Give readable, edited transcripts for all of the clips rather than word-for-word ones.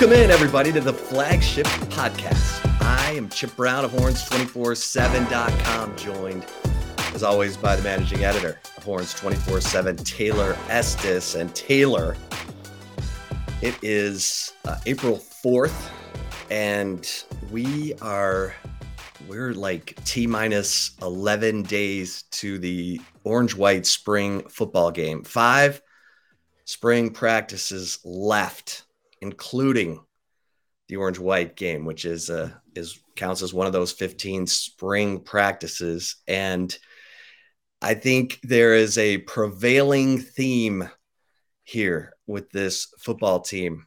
Welcome in, everybody, to the flagship podcast. I am Chip Brown of Horns247.com, joined, as always, by the managing editor of Horns247, Taylor Estes. And Taylor, it is April 4th, and we're like T-minus 11 days to the Orange-White spring football game. 5 spring practices left, including the Orange-White game, which is counts as one of those 15 spring practices. And I think there is a prevailing theme here with this football team.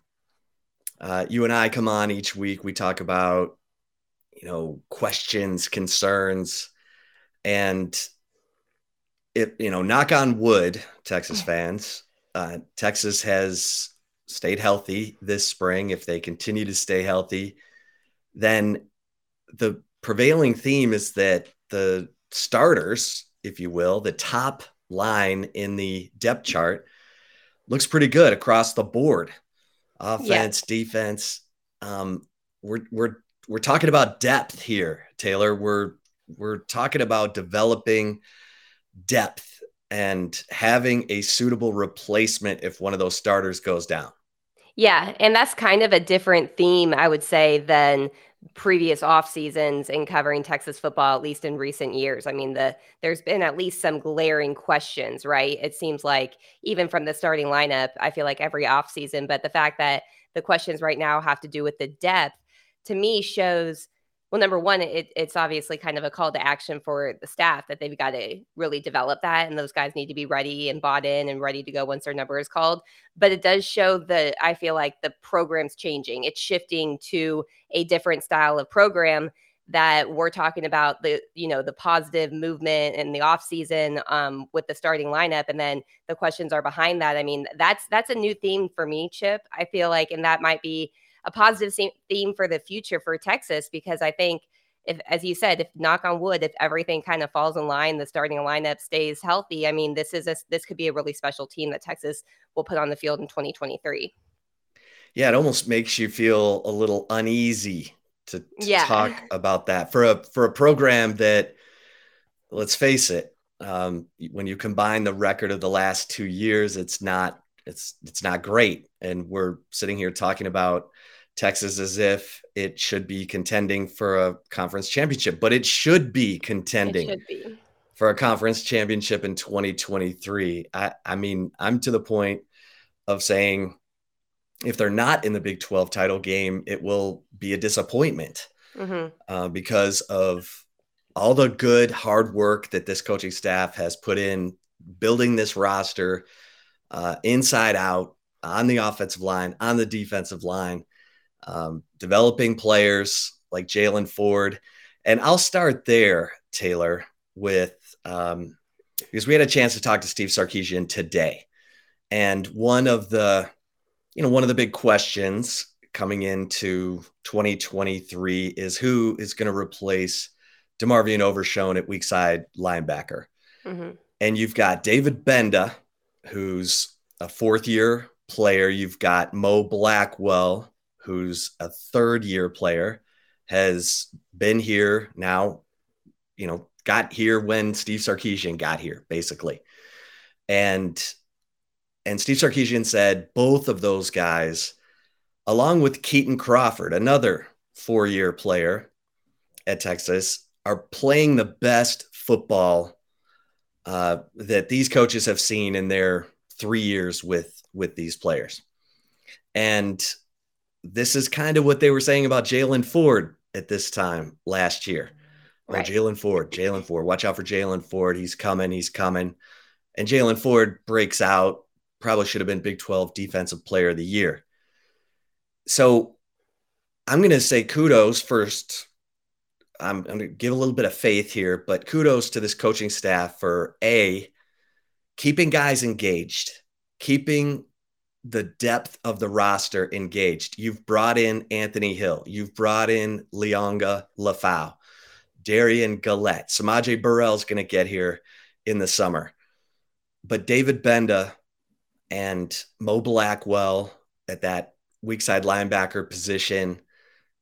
You and I come on each week. We talk about, questions, concerns, and knock on wood, Texas fans, Texas has stayed healthy this spring. If they continue to stay healthy, then the prevailing theme is that the starters, if you will, the top line in the depth chart looks pretty good across the board. Offense, defense. We're talking about depth here, Taylor. We're talking about developing depth and having a suitable replacement if one of those starters goes down. Yeah, and that's kind of a different theme, I would say, than previous off seasons in covering Texas football, at least in recent years. I mean, there's been at least some glaring questions, right? It seems like even from the starting lineup, I feel like every off season, but the fact that the questions right now have to do with the depth, to me, shows, well, number one, it's obviously kind of a call to action for the staff that they've got to really develop that. And those guys need to be ready and bought in and ready to go once their number is called. But it does show that I feel like the program's changing. It's shifting to a different style of program that we're talking about, the positive movement in the offseason with the starting lineup. And then the questions are behind that. I mean, that's a new theme for me, Chip, I feel like, and that might be a positive theme for the future for Texas, because I think if, as you said, if knock on wood, if everything kind of falls in line, the starting lineup stays healthy. I mean, this could be a really special team that Texas will put on the field in 2023. Yeah. It almost makes you feel a little uneasy to talk about that for a program that, let's face it, when you combine the record of the last 2 years, it's not great. And we're sitting here talking about Texas as if it should be contending for a conference championship, but it should be contending for a conference championship in 2023. I mean, I'm to the point of saying if they're not in the Big 12 title game, it will be a disappointment because of all the good hard work that this coaching staff has put in building this roster inside out, on the offensive line, on the defensive line, developing players like Jaylan Ford. And I'll start there, Taylor, with because we had a chance to talk to Steve Sarkisian today. And one of the big questions coming into 2023 is who is going to replace DeMarvion Overshone at weak side linebacker. Mm-hmm. And you've got David Benda, who's a fourth-year player. You've got Mo Blackwell, who's a third-year player, has been here now you know, got here when Steve Sarkisian got here, basically. And Steve Sarkisian said both of those guys, along with Keaton Crawford, another four-year player at Texas, are playing the best football that these coaches have seen in their 3 years with these players. And this is kind of what they were saying about Jaylan Ford at this time last year. Right. Oh, Jaylan Ford, watch out for Jaylan Ford. He's coming. And Jaylan Ford breaks out, probably should have been Big 12 Defensive Player of the Year. So I'm going to say kudos first. I'm going to give a little bit of faith here, but kudos to this coaching staff for keeping guys engaged, keeping the depth of the roster engaged. You've brought in Anthony Hill. You've brought in Leonga Lafau, Darian Gillette. Samaje Burrell's going to get here in the summer. But David Benda and Mo Blackwell at that weak side linebacker position,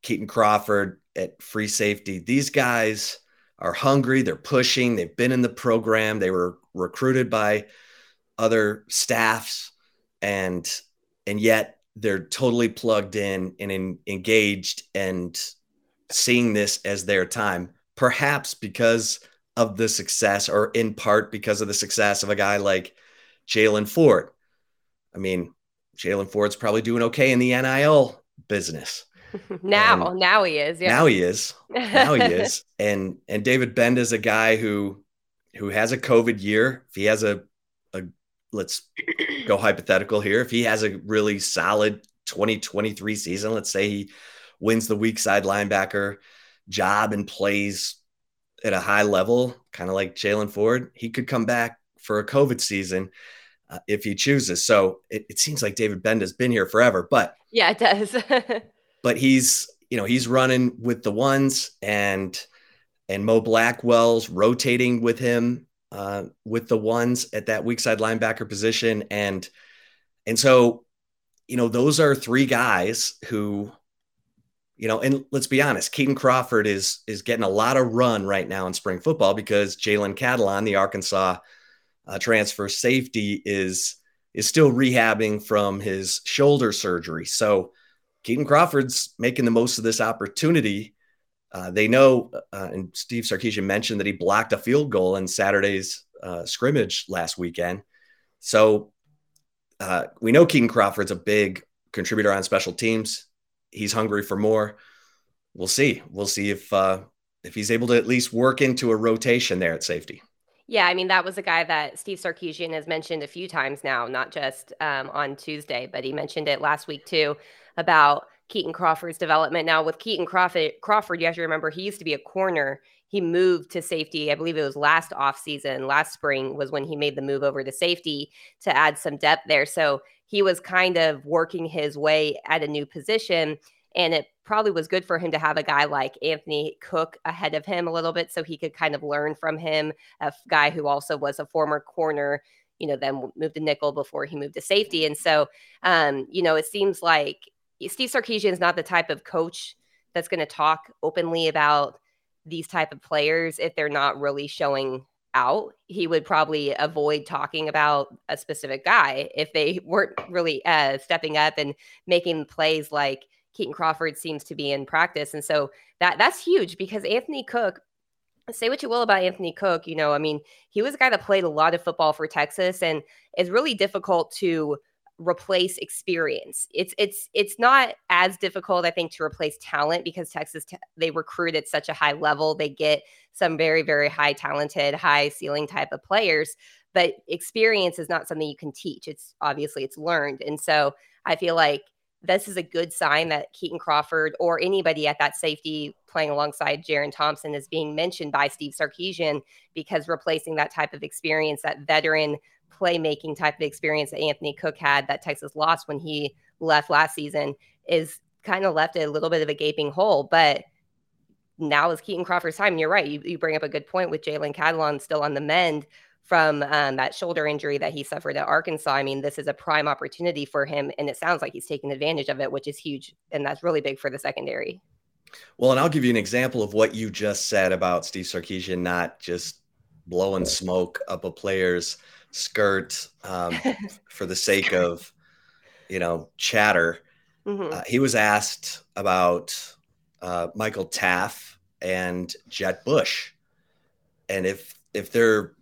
Keaton Crawford at free safety. These guys are hungry. They're pushing. They've been in the program. They were recruited by other staffs, and yet they're totally plugged in and engaged and seeing this as their time, perhaps because of the success, or in part because of the success of a guy like Jaylan Ford. I mean, Jaylan Ford's probably doing okay in the NIL business. Now he is. Yeah. Now he is. And David Benda is a guy who has a COVID year. If he has a let's go hypothetical here. If he has a really solid 2023 season, let's say he wins the weak side linebacker job and plays at a high level, kind of like Jaylan Ford, he could come back for a COVID season if he chooses. So it seems like David Benda's been here forever, but yeah, it does. But he's running with the ones, and Mo Blackwell's rotating with him with the ones at that weak side linebacker position. And so, those are three guys who, and let's be honest, Keaton Crawford is getting a lot of run right now in spring football because Jalen Catalon, the Arkansas transfer safety, is still rehabbing from his shoulder surgery. So Keaton Crawford's making the most of this opportunity. They know, and Steve Sarkisian mentioned that he blocked a field goal in Saturday's scrimmage last weekend. So we know Keaton Crawford's a big contributor on special teams. He's hungry for more. We'll see if he's able to at least work into a rotation there at safety. Yeah, I mean, that was a guy that Steve Sarkisian has mentioned a few times now, not just on Tuesday, but he mentioned it last week too, about Keaton Crawford's development. Now with Keaton Crawford, you have to remember he used to be a corner. He moved to safety. I believe it was last spring was when he made the move over to safety to add some depth there. So he was kind of working his way at a new position, and it probably was good for him to have a guy like Anthony Cook ahead of him a little bit so he could kind of learn from him, a guy who also was a former corner, then moved to nickel before he moved to safety. And so, it seems like Steve Sarkisian is not the type of coach that's going to talk openly about these type of players if they're not really showing out. He would probably avoid talking about a specific guy if they weren't really stepping up and making plays like Keaton Crawford seems to be in practice. And so that's huge, because Anthony Cook, say what you will about Anthony Cook, he was a guy that played a lot of football for Texas, and it's really difficult to replace experience. It's not as difficult, I think, to replace talent, because Texas, they recruit at such a high level. They get some very, very high talented, high ceiling type of players, but experience is not something you can teach. It's learned. And so I feel like this is a good sign that Keaton Crawford or anybody at that safety playing alongside Jaron Thompson is being mentioned by Steve Sarkisian, because replacing that type of experience, that veteran playmaking type of experience that Anthony Cook had that Texas lost when he left last season, is kind of left a little bit of a gaping hole. But now is Keaton Crawford's time. And you're right. You bring up a good point with Jaylan Catalon still on the mend from that shoulder injury that he suffered at Arkansas. I mean, this is a prime opportunity for him, and it sounds like he's taking advantage of it, which is huge. And that's really big for the secondary. Well, and I'll give you an example of what you just said about Steve Sarkisian not just blowing smoke up a player's skirt for the sake of, you know, chatter. Mm-hmm. He was asked about Michael Taft and Jett Bush, and if they're,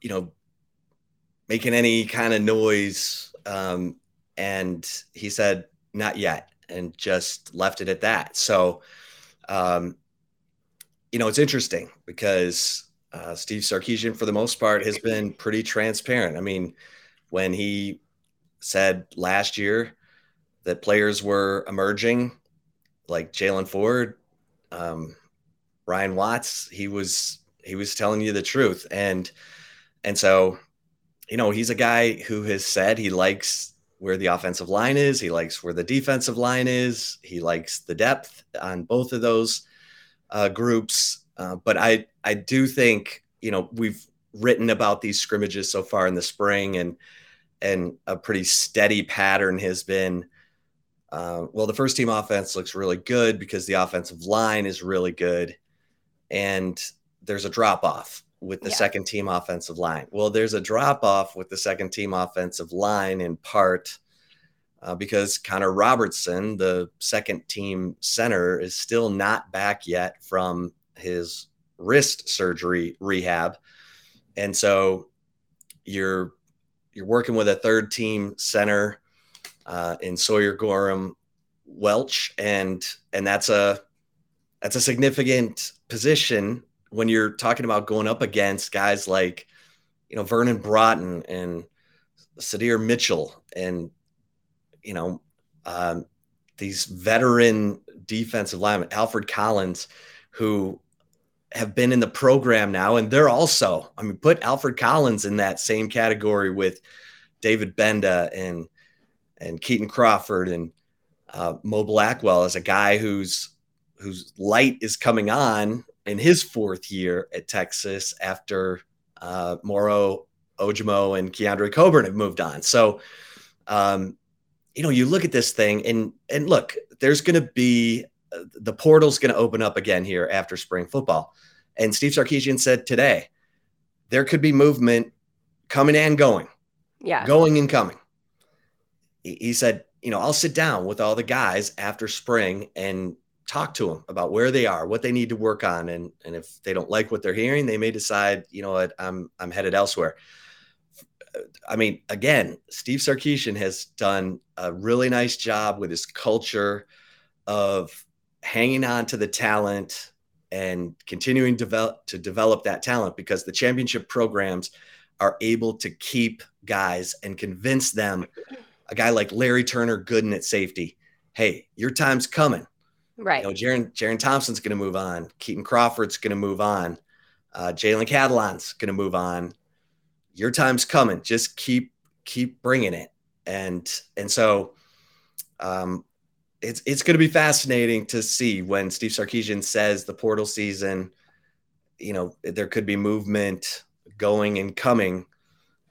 you know, making any kind of noise, and he said, not yet, and just left it at that. So, you know, it's interesting because Steve Sarkisian, for the most part, has been pretty transparent. I mean, when he said last year that players were emerging, like Jaylan Ford, Ryan Watts, he was telling you the truth. And so, you know, he's a guy who has said he likes where the offensive line is. He likes where the defensive line is. He likes the depth on both of those groups. But I do think, you know, we've written about these scrimmages so far in the spring, and a pretty steady pattern has been, well, the first team offense looks really good because the offensive line is really good. And there's a drop off with the second team offensive line. Well, there's a drop off with the second team offensive line in part because Connor Robertson, the second team center, is still not back yet from his wrist surgery rehab. And so you're working with a third team center in Sawyer Gorham Welch. And that's a significant position when you're talking about going up against guys like, you know, Vernon Broughton and Sudhir Mitchell and, you know, these veteran defensive linemen, Alfred Collins, who have been in the program now. And they're also, I mean, put Alfred Collins in that same category with David Benda and Keaton Crawford and Mo Blackwell as a guy whose light is coming on in his fourth year at Texas after Moro Ojimo and Keandre Coburn have moved on. So, you know, you look at this thing and look, there's going to be the portal's going to open up again here after spring football. And Steve Sarkisian said today, there could be movement coming and going, going and coming. He said, you know, I'll sit down with all the guys after spring and talk to them about where they are, what they need to work on. And if they don't like what they're hearing, they may decide, you know what, I'm headed elsewhere. I mean, again, Steve Sarkisian has done a really nice job with his culture of hanging on to the talent and continuing to develop that talent, because the championship programs are able to keep guys and convince them. A guy like Larry Turner Gooden at safety, hey, your time's coming. Right. You know, Jaron Thompson's going to move on. Keaton Crawford's going to move on. Jalen Catalon's going to move on. Your time's coming. Just keep bringing it. And so it's going to be fascinating to see when Steve Sarkisian says the portal season, you know, there could be movement going and coming,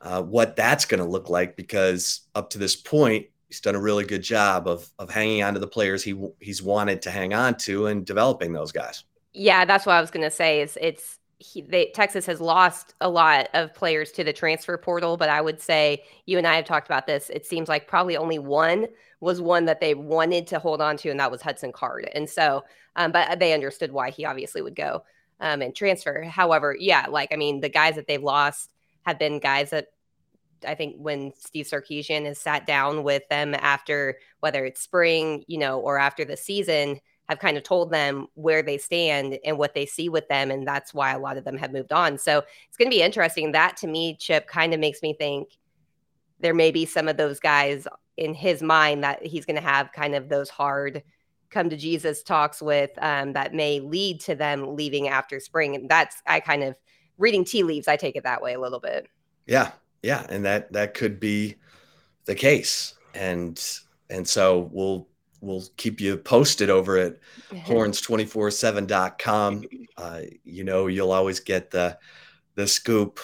what that's going to look like, because up to this point, he's done a really good job of hanging on to the players he's wanted to hang on to and developing those guys. Yeah, that's what I was going to say is Texas has lost a lot of players to the transfer portal, but I would say you and I have talked about this. It seems like probably only one was one that they wanted to hold on to, and that was Hudson Card. And so, but they understood why he obviously would go and transfer. However, yeah, like, I mean, the guys that they've lost have been guys that, I think when Steve Sarkisian has sat down with them after, whether it's spring, you know, or after the season, have kind of told them where they stand and what they see with them. And that's why a lot of them have moved on. So it's going to be interesting. That to me, Chip, kind of makes me think there may be some of those guys in his mind that he's going to have kind of those hard come to Jesus talks with that may lead to them leaving after spring. And that's, I kind of reading tea leaves. I take it that way a little bit. Yeah. Yeah. And that could be the case. And so we'll keep you posted over at Horns247.com. You know, you'll always get the scoop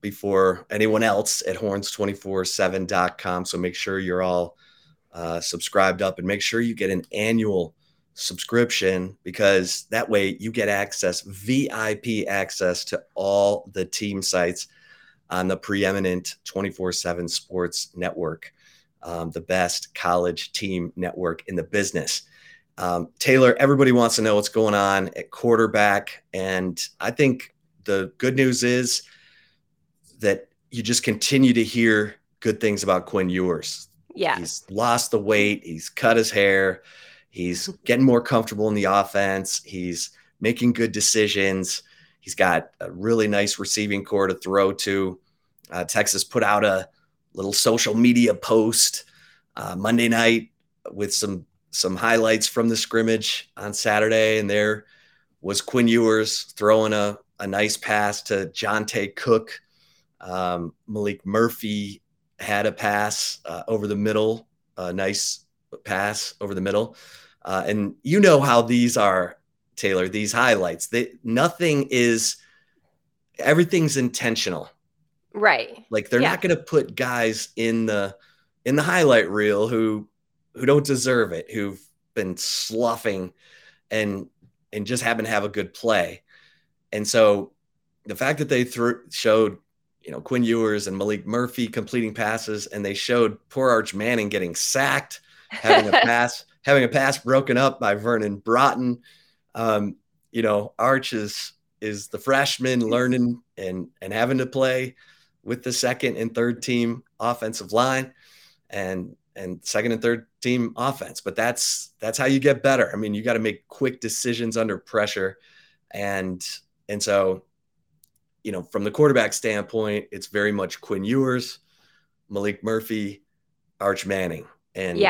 before anyone else at Horns247.com. So make sure you're all subscribed up, and make sure you get an annual subscription, because that way you get access, VIP access, to all the team sites on the preeminent 24/7 sports network, the best college team network in the business. Taylor, everybody wants to know what's going on at quarterback. And I think the good news is that you just continue to hear good things about Quinn Ewers. Yeah. He's lost the weight. He's cut his hair. He's getting more comfortable in the offense. He's making good decisions. He's got a really nice receiving core to throw to. Texas put out a little social media post Monday night with some highlights from the scrimmage on Saturday. And there was Quinn Ewers throwing a nice pass to Jonte Cook. Malik Murphy had a pass over the middle, a nice pass over the middle. And you know how these are, Taylor, these highlights. Everything's intentional. Right. Like they're not going to put guys in the highlight reel who don't deserve it, who've been sloughing and just happen to have a good play. And so the fact that they showed, Quinn Ewers and Malik Murphy completing passes, and they showed poor Arch Manning getting sacked, having a pass broken up by Vernon Broughton. Arch is the freshman learning and having to play with the second and third team offensive line and second and third team offense. But that's how you get better. I mean, you got to make quick decisions under pressure. And so, from the quarterback standpoint, it's very much Quinn Ewers, Malik Murphy, Arch Manning. And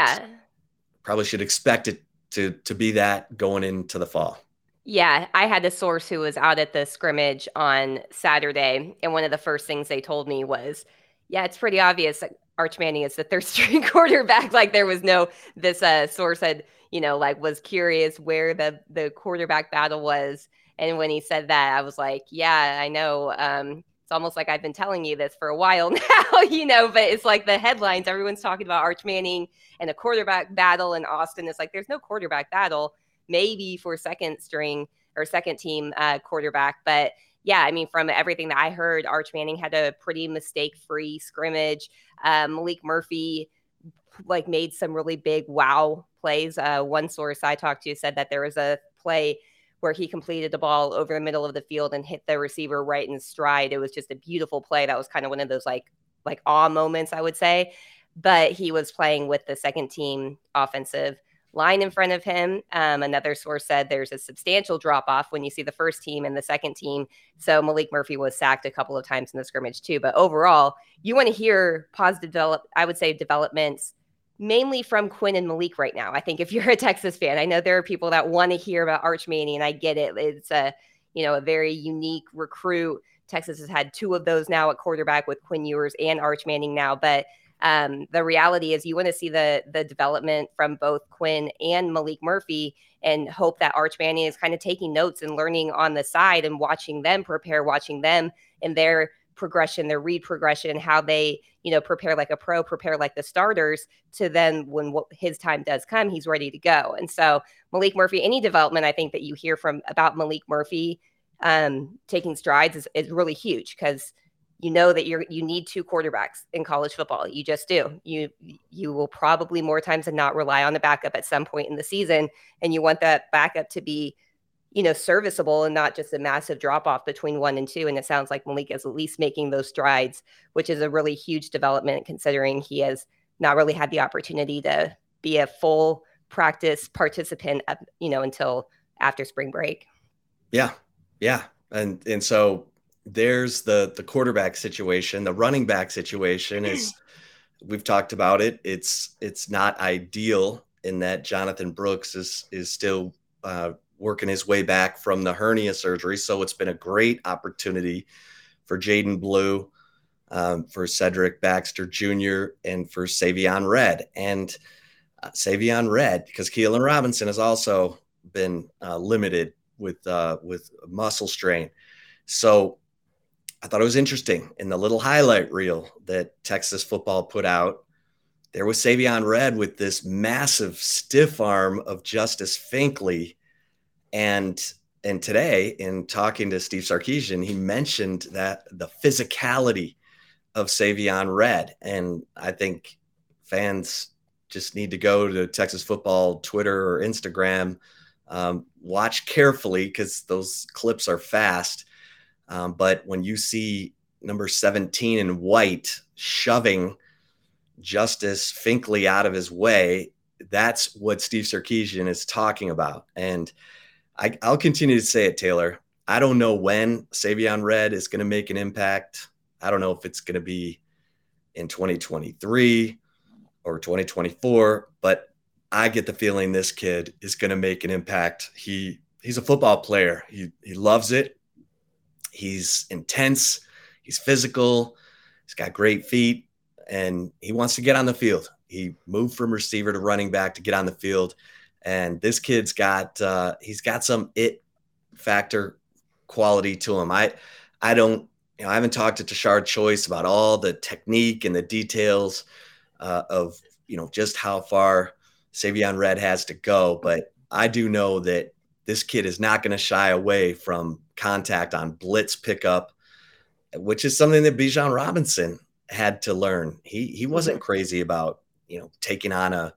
probably should expect it to be that going into the fall. Yeah, I had a source who was out at the scrimmage on Saturday, and one of the first things they told me was, it's pretty obvious Arch Manning is the third string quarterback. Like there was source had, was curious where the quarterback battle was. And when he said that, I was like, yeah, I know. It's almost like I've been telling you this for a while now, but it's like the headlines, everyone's talking about Arch Manning and a quarterback battle in Austin. It's like, there's no quarterback battle, maybe for second string or second team quarterback. But from everything that I heard, Arch Manning had a pretty mistake-free scrimmage. Malik Murphy made some really big wow plays. One source I talked to said that there was a play where he completed the ball over the middle of the field and hit the receiver right in stride. It was just a beautiful play. That was kind of one of those like awe moments, I would say. But he was playing with the second team offensive line in front of him. Another source said there's a substantial drop-off when you see the first team and the second team. So Malik Murphy was sacked a couple of times in the scrimmage too. But overall, you want to hear positive developments mainly from Quinn and Malik right now. I think if you're a Texas fan, I know there are people that want to hear about Arch Manning, and I get it. It's a very unique recruit. Texas has had two of those now at quarterback with Quinn Ewers and Arch Manning now. But the reality is you want to see the development from both Quinn and Malik Murphy, and hope that Arch Manning is kind of taking notes and learning on the side and watching them prepare, watching them and their progression, their read progression, how they, prepare like a pro, prepare like the starters, to then when his time does come, he's ready to go. And so Malik Murphy, any development I think that you hear about Malik Murphy taking strides is really huge, because that you need two quarterbacks in college football. You just do. You will probably more times than not rely on a backup at some point in the season. And you want that backup to be, serviceable and not just a massive drop off between one and two. And it sounds like Malik is at least making those strides, which is a really huge development considering he has not really had the opportunity to be a full practice participant, until after spring break. Yeah. Yeah. And so there's the quarterback situation. The running back situation is, we've talked about it. It's not ideal in that Jonathan Brooks is still working his way back from the hernia surgery. So it's been a great opportunity for Jaden Blue, for Cedric Baxter Jr., and for Savion Red. And Savion Red, because Keelan Robinson has also been limited with muscle strain. So I thought it was interesting in the little highlight reel that Texas football put out. there was Savion Red with this massive stiff arm of Justice Finkley. And today, in talking to Steve Sarkisian, he mentioned that the physicality of Savion Red. And I think fans just need to go to Texas football Twitter or Instagram, watch carefully because those clips are fast. But when you see number 17 in white shoving Justice Finkley out of his way, that's what Steve Sarkisian is talking about. And I'll continue to say it, Taylor. I don't know when Savion Red is going to make an impact. I don't know if it's going to be in 2023 or 2024, but I get the feeling this kid is going to make an impact. He's a football player. He loves it. He's intense. He's physical. He's got great feet, and he wants to get on the field. He moved from receiver to running back to get on the field. And this kid's got he's got some it factor quality to him. I don't, you know, I haven't talked to Tashard Choice about all the technique and the details of, you know, just how far Savion Red has to go. But I do know that this kid is not going to shy away from contact on blitz pickup, which is something that Bijan Robinson had to learn. He wasn't crazy about, you know, taking on a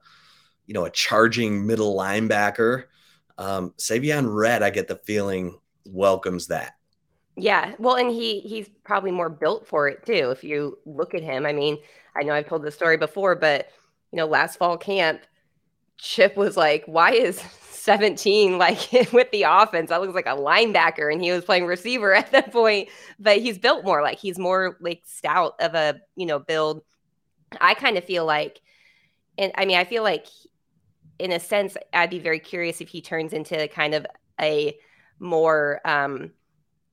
charging middle linebacker. Savion Red, I get the feeling, welcomes that. Yeah. Well, and he's probably more built for it too. If you look at him, I mean, I know I've told this story before, but you know, last fall camp, Chip was like, why is 17 like with the offense? I look like a linebacker, and he was playing receiver at that point, but he's built more like stout of a, you know, build. I kind of feel like, and I mean, I feel like in a sense, I'd be very curious if he turns into kind of a more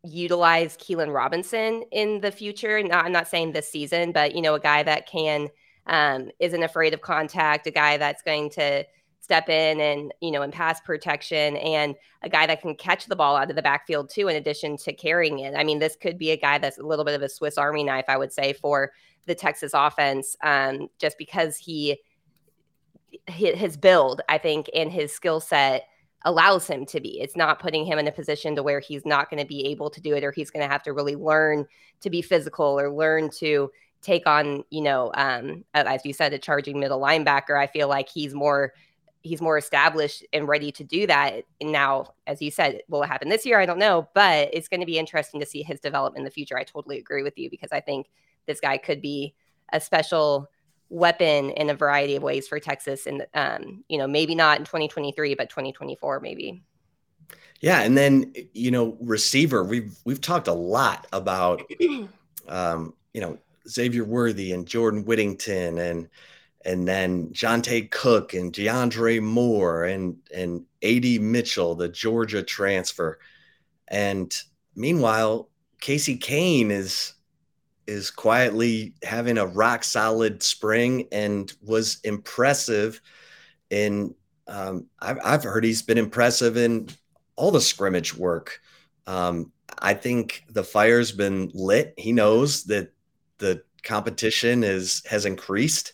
utilized Keelan Robinson in the future. Now, I'm not saying this season, but, you know, a guy that can isn't afraid of contact, a guy that's going to step in and, you know, in pass protection, and a guy that can catch the ball out of the backfield too, in addition to carrying it. I mean, this could be a guy that's a little bit of a Swiss Army knife, I would say, for the Texas offense, just because his build, I think, and his skill set allows him to be. It's not putting him in a position to where he's not going to be able to do it, or he's going to have to really learn to be physical or learn to take on, you know, as you said, a charging middle linebacker. I feel like he's more established and ready to do that. And now, as you said, will it happen this year? I don't know, but it's going to be interesting to see his development in the future. I totally agree with you, because I think this guy could be a special weapon in a variety of ways for Texas. And, you know, maybe not in 2023, but 2024, maybe. Yeah. And then, you know, receiver, we've talked a lot about, you know, Xavier Worthy and Jordan Whittington and then Jonte Cook and DeAndre Moore and A.D. Mitchell, the Georgia transfer. And meanwhile, Casey Kane is quietly having a rock solid spring and was impressive in I've heard he's been impressive in all the scrimmage work. I think the fire's been lit. He knows that the competition has increased,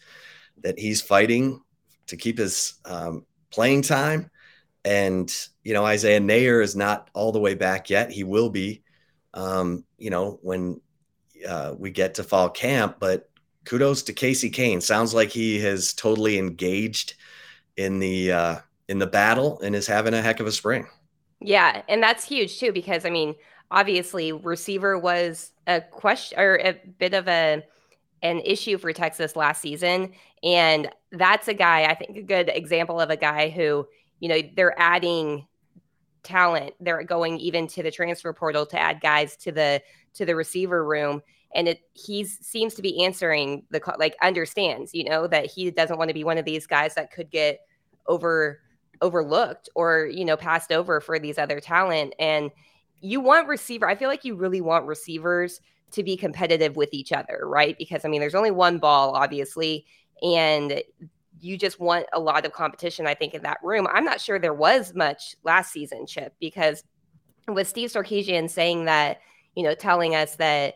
that he's fighting to keep his playing time. And, you know, Isaiah Nayer is not all the way back yet. He will be, you know, when we get to fall camp, but kudos to Casey Kane. Sounds like he has totally engaged in the battle and is having a heck of a spring. Yeah. And that's huge too, because I mean, obviously receiver was a question or a bit of an issue for Texas last season. And that's a guy, I think, a good example of a guy who, you know, they're adding talent. They're going even to the transfer portal to add guys to the receiver room. And he seems to be answering the call, like understands, you know, that he doesn't want to be one of these guys that could get overlooked or, you know, passed over for these other talent. And you want receiver. I feel like you really want receivers to be competitive with each other, right? Because I mean, there's only one ball, obviously, and you just want a lot of competition, I think, in that room. I'm not sure there was much last season, Chip, because with Steve Sarkisian saying that, you know, telling us that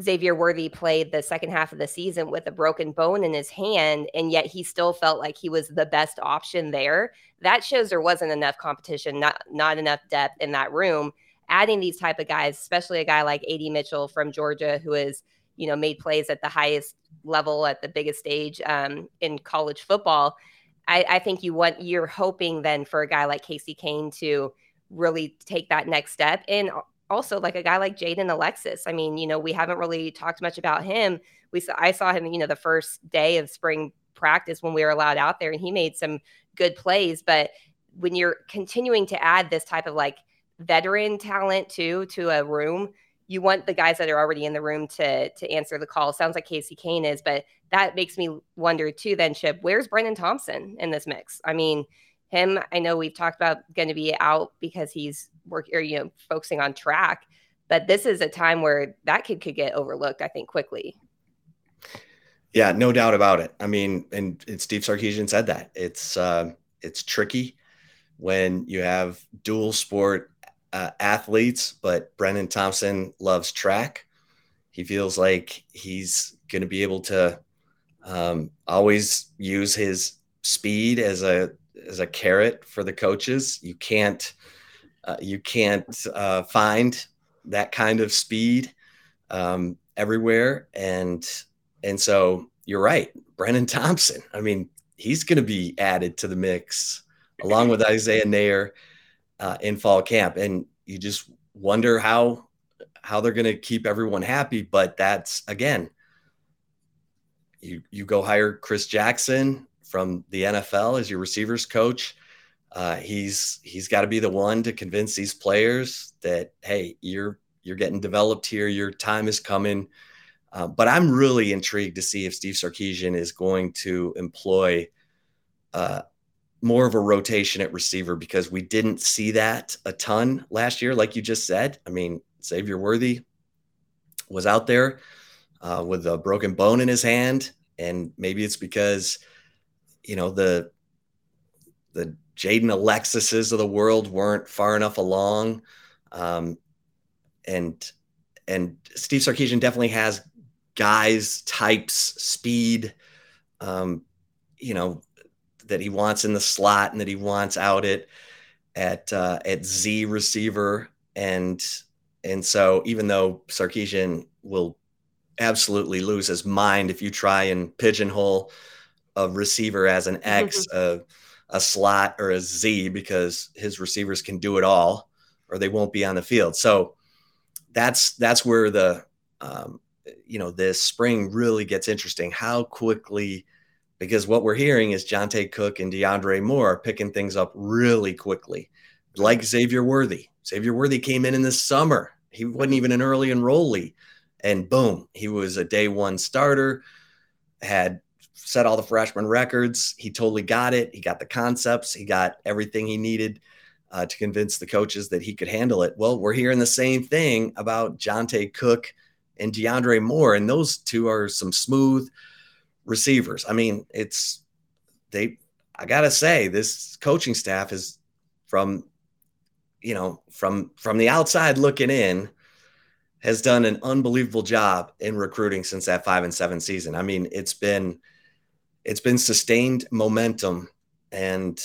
Xavier Worthy played the second half of the season with a broken bone in his hand, and yet he still felt like he was the best option there. That shows there wasn't enough competition, not enough depth in that room. Adding these type of guys, especially a guy like A.D. Mitchell from Georgia, who is, you know, made plays at the highest level at the biggest stage in college football. I think you're hoping then for a guy like Casey Kane to really take that next step. And also like a guy like Jaden Alexis. I mean, you know, we haven't really talked much about him. I saw him, you know, the first day of spring practice when we were allowed out there, and he made some good plays. But when you're continuing to add this type of like veteran talent to a room, you want the guys that are already in the room to answer the call. Sounds like Casey Kane is, but that makes me wonder too then, Chip, where's Brendan Thompson in this mix? I mean, him, I know we've talked about going to be out because he's working or, you know, focusing on track, but this is a time where that kid could get overlooked, I think, quickly. Yeah, no doubt about it. I mean, and Steve Sarkisian said that it's tricky when you have dual sport athletes, but Brendan Thompson loves track. He feels like he's going to be able to always use his speed as a carrot for the coaches. You can't find that kind of speed everywhere. And so you're right, Brendan Thompson. I mean, he's going to be added to the mix along with Isaiah Nair in fall camp. And you just wonder how they're going to keep everyone happy. But that's, again, you go hire Chris Jackson from the NFL as your receivers coach. He's got to be the one to convince these players that, hey, you're getting developed here. Your time is coming. But I'm really intrigued to see if Steve Sarkisian is going to employ, more of a rotation at receiver, because we didn't see that a ton last year. Like you just said, I mean, Xavier Worthy was out there with a broken bone in his hand. And maybe it's because, you know, the Jaden Alexises of the world weren't far enough along. And Steve Sarkisian definitely has guys, types, speed, you know, that he wants in the slot and that he wants out at Z receiver. And so even though Sarkisian will absolutely lose his mind if you try and pigeonhole a receiver as an X, a slot, or a Z, because his receivers can do it all or they won't be on the field. So that's where the, you know, this spring really gets interesting. How quickly, because what we're hearing is Jonte Cook and DeAndre Moore are picking things up really quickly. Like Xavier Worthy. Xavier Worthy came in the summer. He wasn't even an early enrollee. And boom, he was a day one starter, had set all the freshman records. He totally got it. He got the concepts. He got everything he needed to convince the coaches that he could handle it. Well, we're hearing the same thing about Jonte Cook and DeAndre Moore. And those two are some smooth receivers. I mean, I gotta say, this coaching staff is from the outside looking in, has done an unbelievable job in recruiting since that 5-7 season. I mean, it's been sustained momentum, and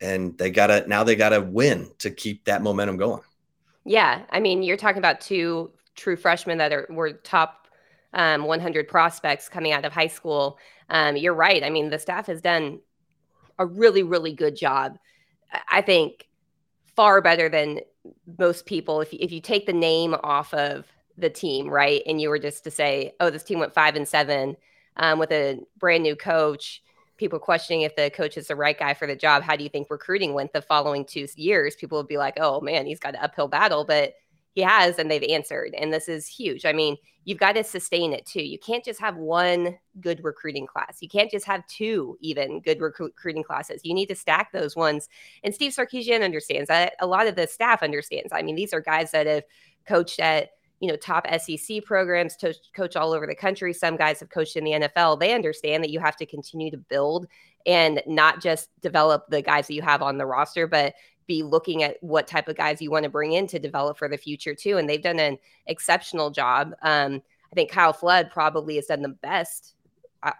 they gotta win to keep that momentum going. Yeah. I mean, you're talking about two true freshmen that were top 100 prospects coming out of high school. You're right. I mean, the staff has done a really, really good job. I think far better than most people. If you take the name off of the team, right, and you were just to say, oh, this team went 5-7 with a brand new coach, people questioning if the coach is the right guy for the job. How do you think recruiting went the following 2 years? People would be like, oh man, he's got an uphill battle, but he has, and they've answered. And this is huge. I mean, you've got to sustain it too. You can't just have one good recruiting class. You can't just have two even good recruiting classes. You need to stack those ones. And Steve Sarkisian understands that. A lot of the staff understands. I mean, these are guys that have coached at, you know, top SEC programs, coach all over the country. Some guys have coached in the NFL. They understand that you have to continue to build and not just develop the guys that you have on the roster, but be looking at what type of guys you want to bring in to develop for the future too. And they've done an exceptional job. I think Kyle Flood probably has done the best,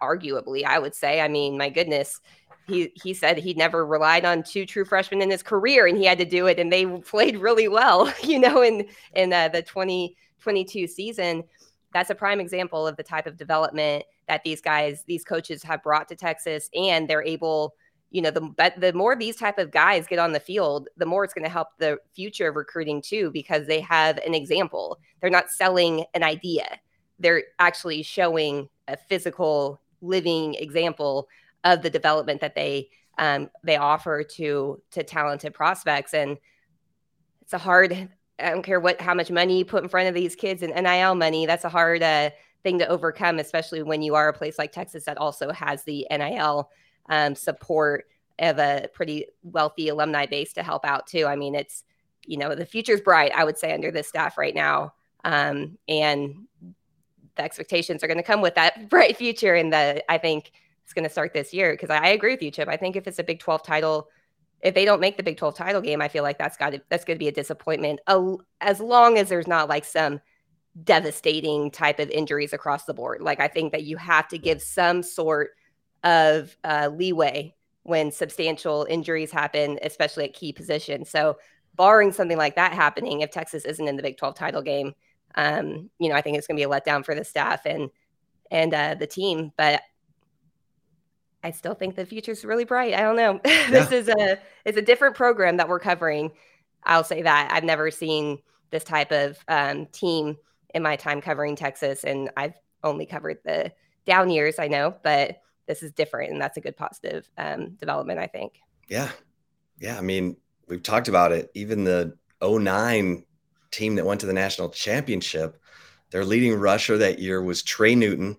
arguably, I would say. I mean, my goodness, he said he never relied on two true freshmen in his career, and he had to do it, and they played really well, you know, in the 2022 season. That's a prime example of the type of development that these guys, these coaches have brought to Texas, and they're able, you know, the more these type of guys get on the field, the more it's going to help the future of recruiting too, because they have an example. They're not selling an idea. They're actually showing a physical living example of the development that they offer to talented prospects. And it's a hard, I don't care what, how much money you put in front of these kids and NIL money, that's a hard thing to overcome, especially when you are a place like Texas that also has the NIL support of a pretty wealthy alumni base to help out too. I mean, it's, you know, the future's bright, I would say, under this staff right now. And the expectations are going to come with that bright future. And I think it's going to start this year, because I agree with you, Chip. I think if it's a Big 12 title, if they don't make the Big 12 title game, I feel like that's going to be a disappointment, as long as there's not like some devastating type of injuries across the board. Like, I think that you have to give some sort of leeway when substantial injuries happen, especially at key positions. So barring something like that happening, if Texas isn't in the Big 12 title game, you know, I think it's going to be a letdown for the staff and the team. But I still think the future's really bright. I don't know. Yeah. This is it's a different program that we're covering. I'll say that. I've never seen this type of team in my time covering Texas, and I've only covered the down years, I know, but this is different, and that's a good positive development, I think. Yeah. Yeah. I mean, we've talked about it. Even the 2009 team that went to the national championship, their leading rusher that year was Trey Newton,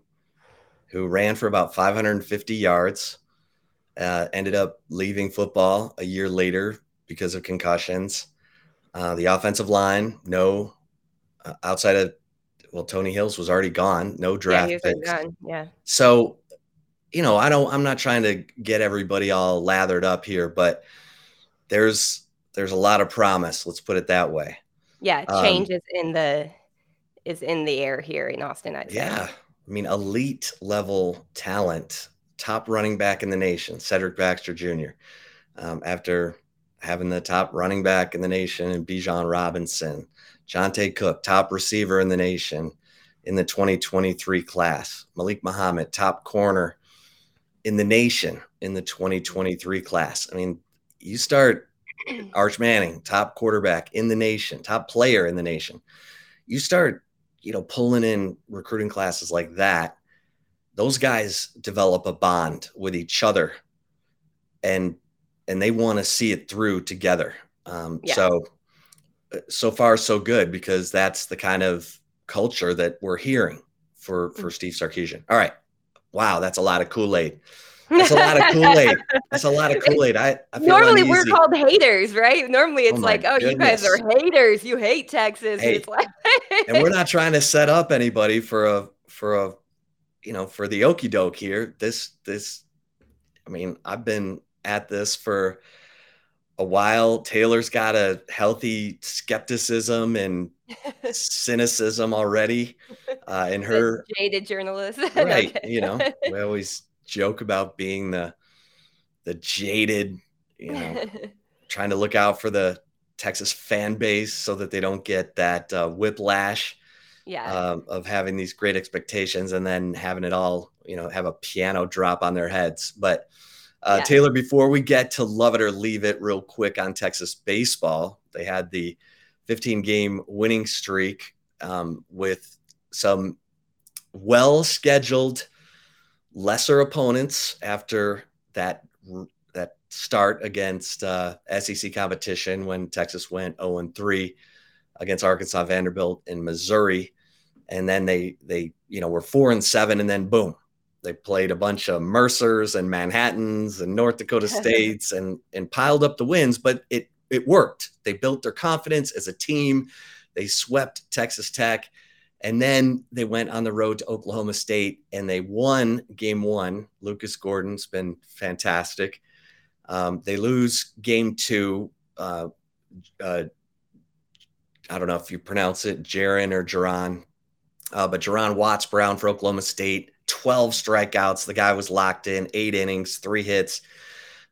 who ran for about 550 yards, ended up leaving football a year later because of concussions. The offensive line, outside of, well, Tony Hills was already gone, no draft picks. Yeah. So, you know, I'm not trying to get everybody all lathered up here, but there's a lot of promise. Let's put it that way. Yeah. Change is in the air here in Austin, I'd say. Yeah. I mean, elite level talent, top running back in the nation, Cedric Baxter Jr., after having the top running back in the nation in Bijan Robinson, Johntay Cook, top receiver in the nation in the 2023 class, Malik Muhammad, top corner in the nation in the 2023 class. I mean, you start Arch Manning, top quarterback in the nation, top player in the nation. You start, you know, pulling in recruiting classes like that, those guys develop a bond with each other, and they want to see it through together. Yeah. So far so good, because that's the kind of culture that we're hearing for Steve Sarkisian. All right. Wow. That's a lot of Kool-Aid. I feel normally uneasy. We're called haters, right? Normally it's you guys are haters. You hate Texas. Hey, it's like and we're not trying to set up anybody for a, you know, for the okie doke here. This, I mean, I've been at this for a while. Taylor's got a healthy skepticism and cynicism already in her jaded journalist. Right. You know, we always joke about being the jaded, you know, trying to look out for the Texas fan base so that they don't get that whiplash of having these great expectations and then having it all, you know, have a piano drop on their heads. But Taylor, before we get to love it or leave it, real quick on Texas baseball, they had the 15-game winning streak with some well-scheduled lesser opponents after that start against SEC competition when Texas went 0-3 against Arkansas, Vanderbilt, and Missouri. And then they you know, were 4-7, and then boom, they played a bunch of Mercers and Manhattans and North Dakota States and piled up the wins, but it worked. They built their confidence as a team. They swept Texas Tech. And then they went on the road to Oklahoma State, and they won Game 1. Lucas Gordon's been fantastic. They lose Game 2. I don't know if you pronounce it Jaron or Jaron. But Jaron Watts-Brown for Oklahoma State, 12 strikeouts. The guy was locked in, 8 innings, 3 hits.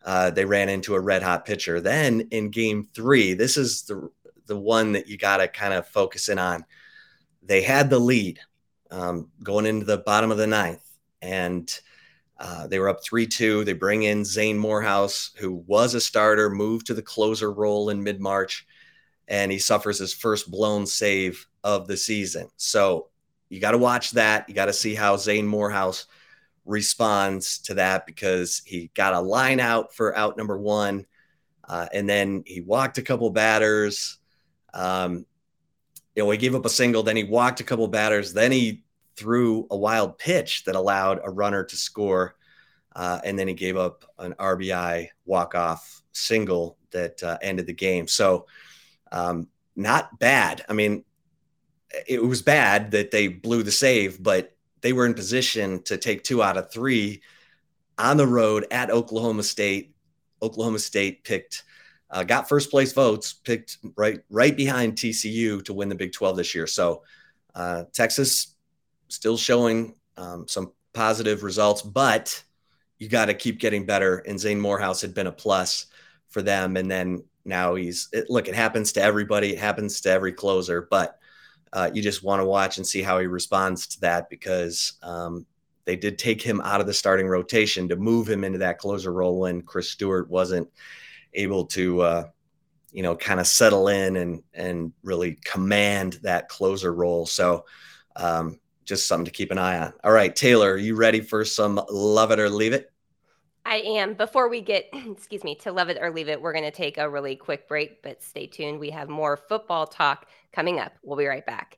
They ran into a red-hot pitcher. Then in game 3, this is the one that you got to kind of focus in on. They had the lead going into the bottom of the 9th, and they were up 3-2. They bring in Zane Morehouse, who was a starter, moved to the closer role in mid-March, and he suffers his first blown save of the season. So you got to watch that. You got to see how Zane Morehouse responds to that, because he got a line out for out number 1, and then he walked a couple batters. He gave up a single, then he walked a couple batters, then he threw a wild pitch that allowed a runner to score, and then he gave up an RBI walk-off single that ended the game. So not bad. I mean, it was bad that they blew the save, but they were in position to take 2 out of 3 on the road at Oklahoma State. Oklahoma State got first place votes, picked right behind TCU to win the Big 12 this year. So Texas still showing some positive results, but you got to keep getting better. And Zane Morehouse had been a plus for them. And then now it happens to everybody. It happens to every closer, but you just want to watch and see how he responds to that, because they did take him out of the starting rotation to move him into that closer role when Chris Stewart wasn't able to, kind of settle in and really command that closer role. So just something to keep an eye on. All right, Taylor, are you ready for some Love It or Leave It? I am. Before we get, to Love It or Leave It, we're going to take a really quick break, but stay tuned. We have more football talk coming up. We'll be right back.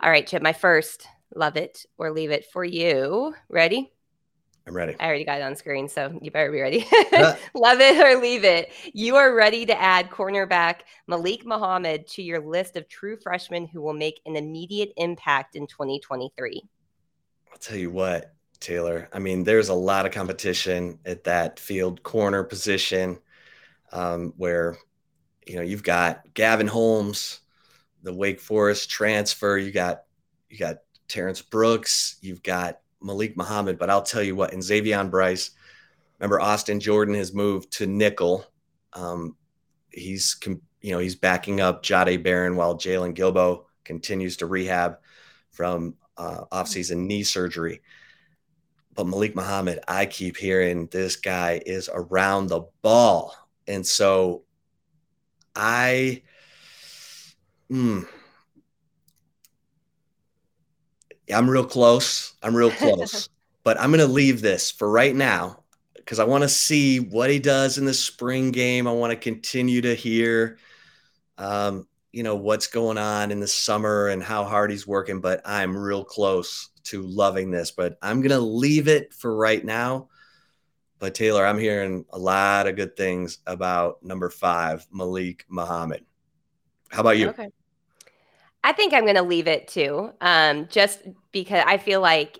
All right, Chip, my first Love It or Leave It for you. Ready? I'm ready. I already got it on screen, so you better be ready. Love It or Leave It. You are ready to add cornerback Malik Muhammad to your list of true freshmen who will make an immediate impact in 2023. I'll tell you what, Taylor. I mean, there's a lot of competition at that field corner position where, you've got Gavin Holmes, the Wake Forest transfer, you got Terrence Brooks, you've got Malik Muhammad, but I'll tell you what, in Xavion Bryce, remember Austin Jordan has moved to nickel. He's backing up Jade Barron while Jalen Gilbo continues to rehab from offseason knee surgery. But Malik Muhammad, I keep hearing this guy is around the ball. And so I'm real close, but I'm going to leave this for right now because I want to see what he does in the spring game. I want to continue to hear, what's going on in the summer and how hard he's working, but I'm real close to loving this, but I'm going to leave it for right now. But Taylor, I'm hearing a lot of good things about number 5, Malik Muhammad. How about you? Okay. I think I'm going to leave it too, just because I feel like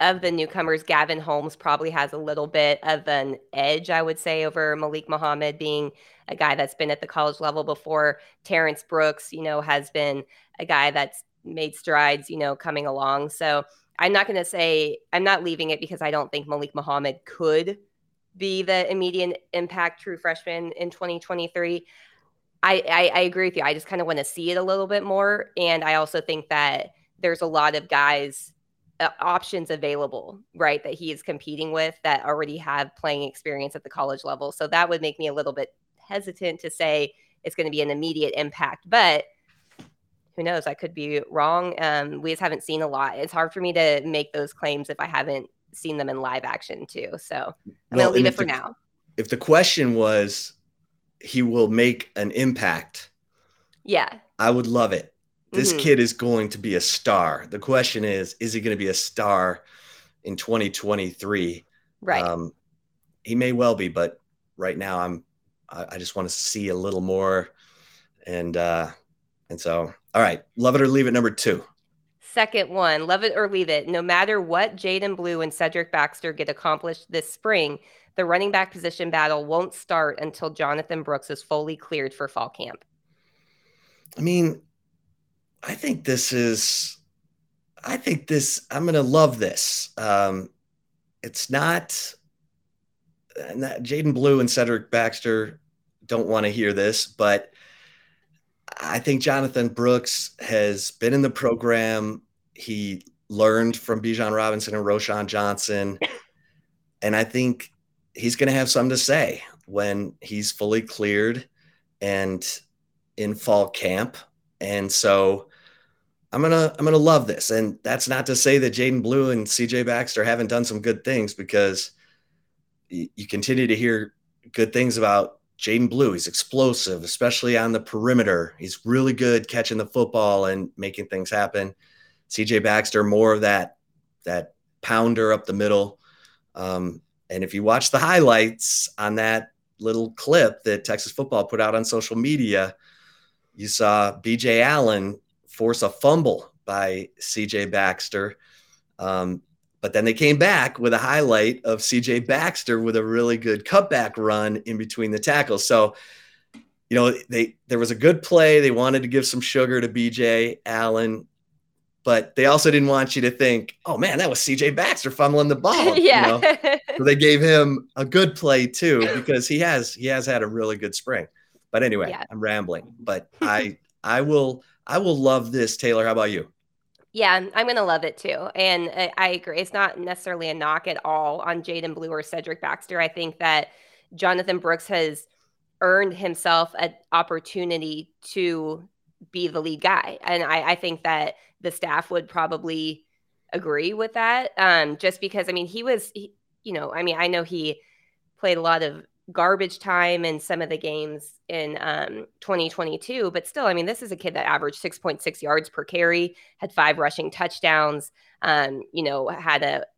of the newcomers, Gavin Holmes probably has a little bit of an edge, I would say, over Malik Muhammad, being a guy that's been at the college level before. Terrence Brooks, has been a guy that's made strides, coming along. So I'm not leaving it because I don't think Malik Muhammad could be the immediate impact true freshman in 2023. I agree with you. I just kind of want to see it a little bit more. And I also think that there's a lot of guys, options available, right, that he is competing with that already have playing experience at the college level. So that would make me a little bit hesitant to say it's going to be an immediate impact. But who knows? I could be wrong. We just haven't seen a lot. It's hard for me to make those claims if I haven't seen them in live action too. So I'm going to leave it for now. If the question was, he will make an impact. Yeah. I would love it. This kid is going to be a star. The question is he going to be a star in 2023? Right. He may well be, but right now I just want to see a little more. And so, all right, love it or leave it. Number two. Second one, love it or leave it. No matter what Jaden Blue and Cedric Baxter get accomplished this spring, the running back position battle won't start until Jonathan Brooks is fully cleared for fall camp. I mean, I think I'm going to love this. It's not Jaden Blue and Cedric Baxter don't want to hear this, but I think Jonathan Brooks has been in the program. He learned from Bijan Robinson and Roshan Johnson. And I think he's going to have something to say when he's fully cleared and in fall camp. And so I'm going to love this. And that's not to say that Jaden Blue and CJ Baxter haven't done some good things, because you continue to hear good things about Jaden Blue. He's explosive, especially on the perimeter. He's really good catching the football and making things happen. CJ Baxter, more of that pounder up the middle. And if you watch the highlights on that little clip that Texas football put out on social media, you saw B.J. Allen force a fumble by C.J. Baxter. But then they came back with a highlight of C.J. Baxter with a really good cutback run in between the tackles. So, you know, there was a good play. They wanted to give some sugar to B.J. Allen, but they also didn't want you to think, oh, man, that was C.J. Baxter fumbling the ball. Yeah. You know? So they gave him a good play, too, because he has had a really good spring. But anyway, yeah. I'm rambling, but I will love this. Taylor, how about you? Yeah, I'm going to love it too. And I agree. It's not necessarily a knock at all on Jaden Blue or Cedric Baxter. I think that Jonathan Brooks has earned himself an opportunity to be the lead guy. And I think that the staff would probably agree with that. Just because, I mean, I know he played a lot of garbage time in some of the games in 2022, but still, I mean, this is a kid that averaged 6.6 yards per carry, had 5 rushing touchdowns, had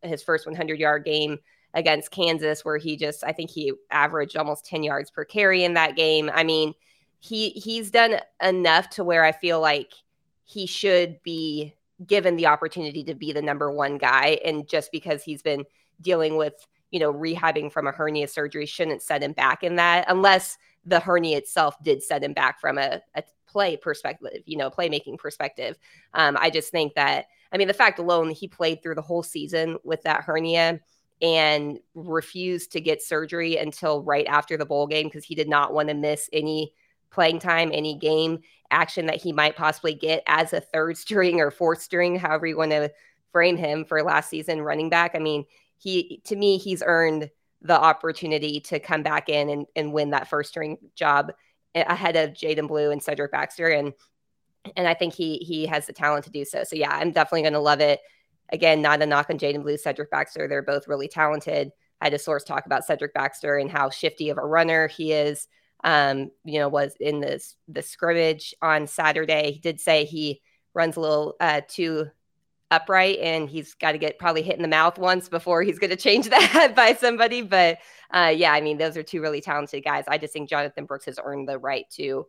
his first 100-yard game against Kansas, where I think he averaged almost 10 yards per carry in that game. I mean, he's done enough to where I feel like he should be given the opportunity to be the number one guy, and just because he's been dealing with rehabbing from a hernia surgery shouldn't set him back in that, unless the hernia itself did set him back from a play perspective, playmaking perspective. I just think that, I mean, the fact alone, he played through the whole season with that hernia and refused to get surgery until right after the bowl game, because he did not want to miss any playing time, any game action that he might possibly get as a third string or fourth string, however you want to frame him, for last season running back. I mean, he's earned the opportunity to come back in and win that first string job ahead of Jaden Blue and Cedric Baxter. And I think he has the talent to do so. So yeah, I'm definitely going to love it. Again, not a knock on Jaden Blue, Cedric Baxter. They're both really talented. I had a source talk about Cedric Baxter and how shifty of a runner he is. Was in the scrimmage on Saturday. He did say he runs a little too upright, and he's got to get probably hit in the mouth once before he's going to change that by somebody. But yeah, I mean, those are two really talented guys. I just think Jonathan Brooks has earned the right to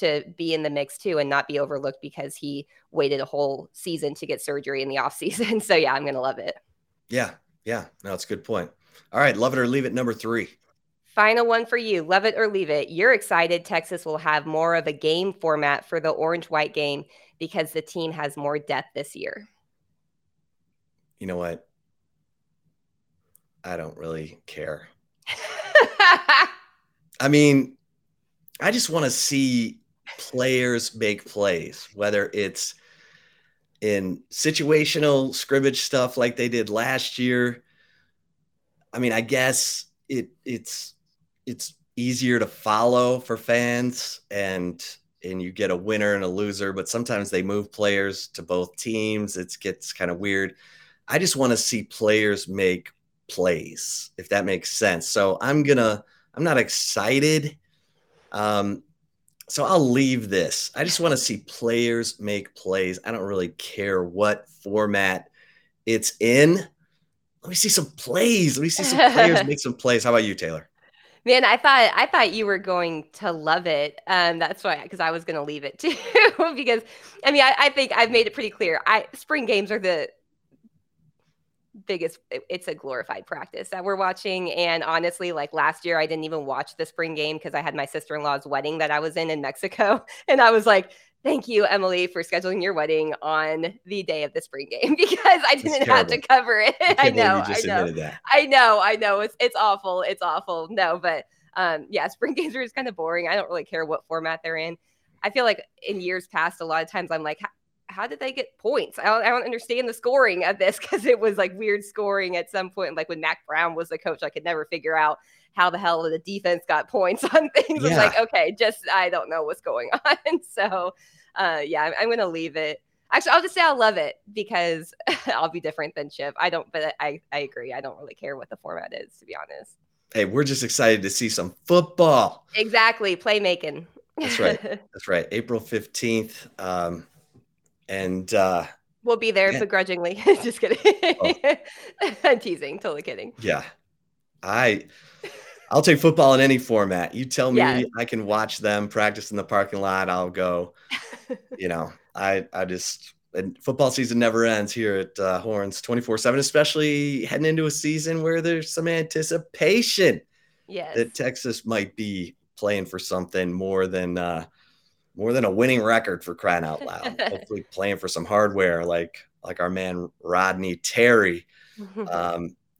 be in the mix too, and not be overlooked because he waited a whole season to get surgery in the off season. So yeah, I'm going to love it. Yeah. Yeah. No, it's a good point. All right. Love it or leave it. Number three. Final one for you. Love it or leave it. You're excited Texas will have more of a game format for the Orange-White game because the team has more depth this year. You know what? I don't really care. I mean, I just want to see players make plays, whether it's in situational scrimmage stuff like they did last year. I mean, I guess it's easier to follow for fans, and you get a winner and a loser, but sometimes they move players to both teams. It gets kind of weird. I just want to see players make plays, if that makes sense. So I'm not excited. So I'll leave this. I just want to see players make plays. I don't really care what format it's in. Let me see some plays. Let me see some players make some plays. How about you, Taylor? Man, I thought you were going to love it. That's why, because I was going to leave it too. Because I mean, I think I've made it pretty clear. Spring games are the biggest. It's a glorified practice that we're watching, and honestly, like last year I didn't even watch the spring game because I had my sister-in-law's wedding that I was in Mexico, and I was like, thank you, Emily, for scheduling your wedding on the day of the spring game, because I didn't have to cover it. I know it's awful. No, but yeah, spring games are just kind of boring. I don't really care what format they're in. I feel like in years past a lot of times I'm like, how did they get points? I don't understand the scoring of this, because it was like weird scoring at some point. Like when Mac Brown was the coach, I could never figure out how the hell the defense got points on things. Yeah. It's like, okay, I don't know what's going on. So yeah, I'm going to leave it. Actually, I'll just say I love it, because I'll be different than Chip. I agree. I don't really care what the format is, to be honest. Hey, we're just excited to see some football. Exactly. Playmaking. That's right. That's right. April 15th. And we'll be there begrudgingly. Just kidding. Oh. I'm teasing. Totally kidding. Yeah. I'll take football in any format. You tell me I can watch them practice in the parking lot. I'll go. You know, and football season never ends here at Horns 24/7, especially heading into a season where there's some anticipation that Texas might be playing for something more than a winning record, for crying out loud. Hopefully playing for some hardware like our man Rodney Terry,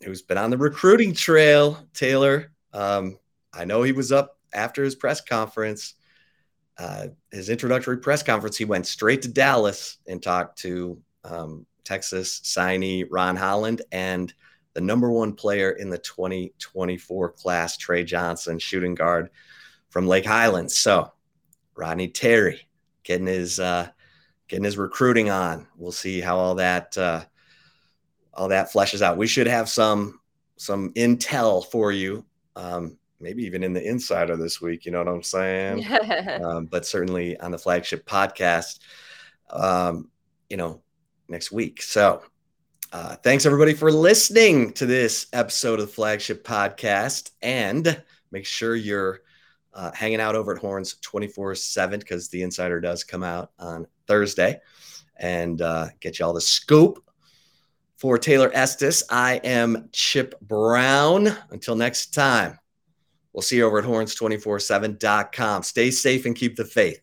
who's been on the recruiting trail, Taylor. I know he was up after his press conference, his introductory press conference. He went straight to Dallas and talked to Texas signee Ron Holland and the number one player in the 2024 class, Trey Johnson, shooting guard from Lake Highlands. So Rodney Terry getting his recruiting on. We'll see how all that fleshes out. We should have some intel for you, maybe even in the insider this week. You know what I'm saying? But certainly on the flagship podcast, next week. So thanks everybody for listening to this episode of the flagship podcast, and make sure you're hanging out over at Horns 24/7, because the Insider does come out on Thursday and get you all the scoop. For Taylor Estes, I am Chip Brown. Until next time, we'll see you over at Horns247.com. Stay safe and keep the faith.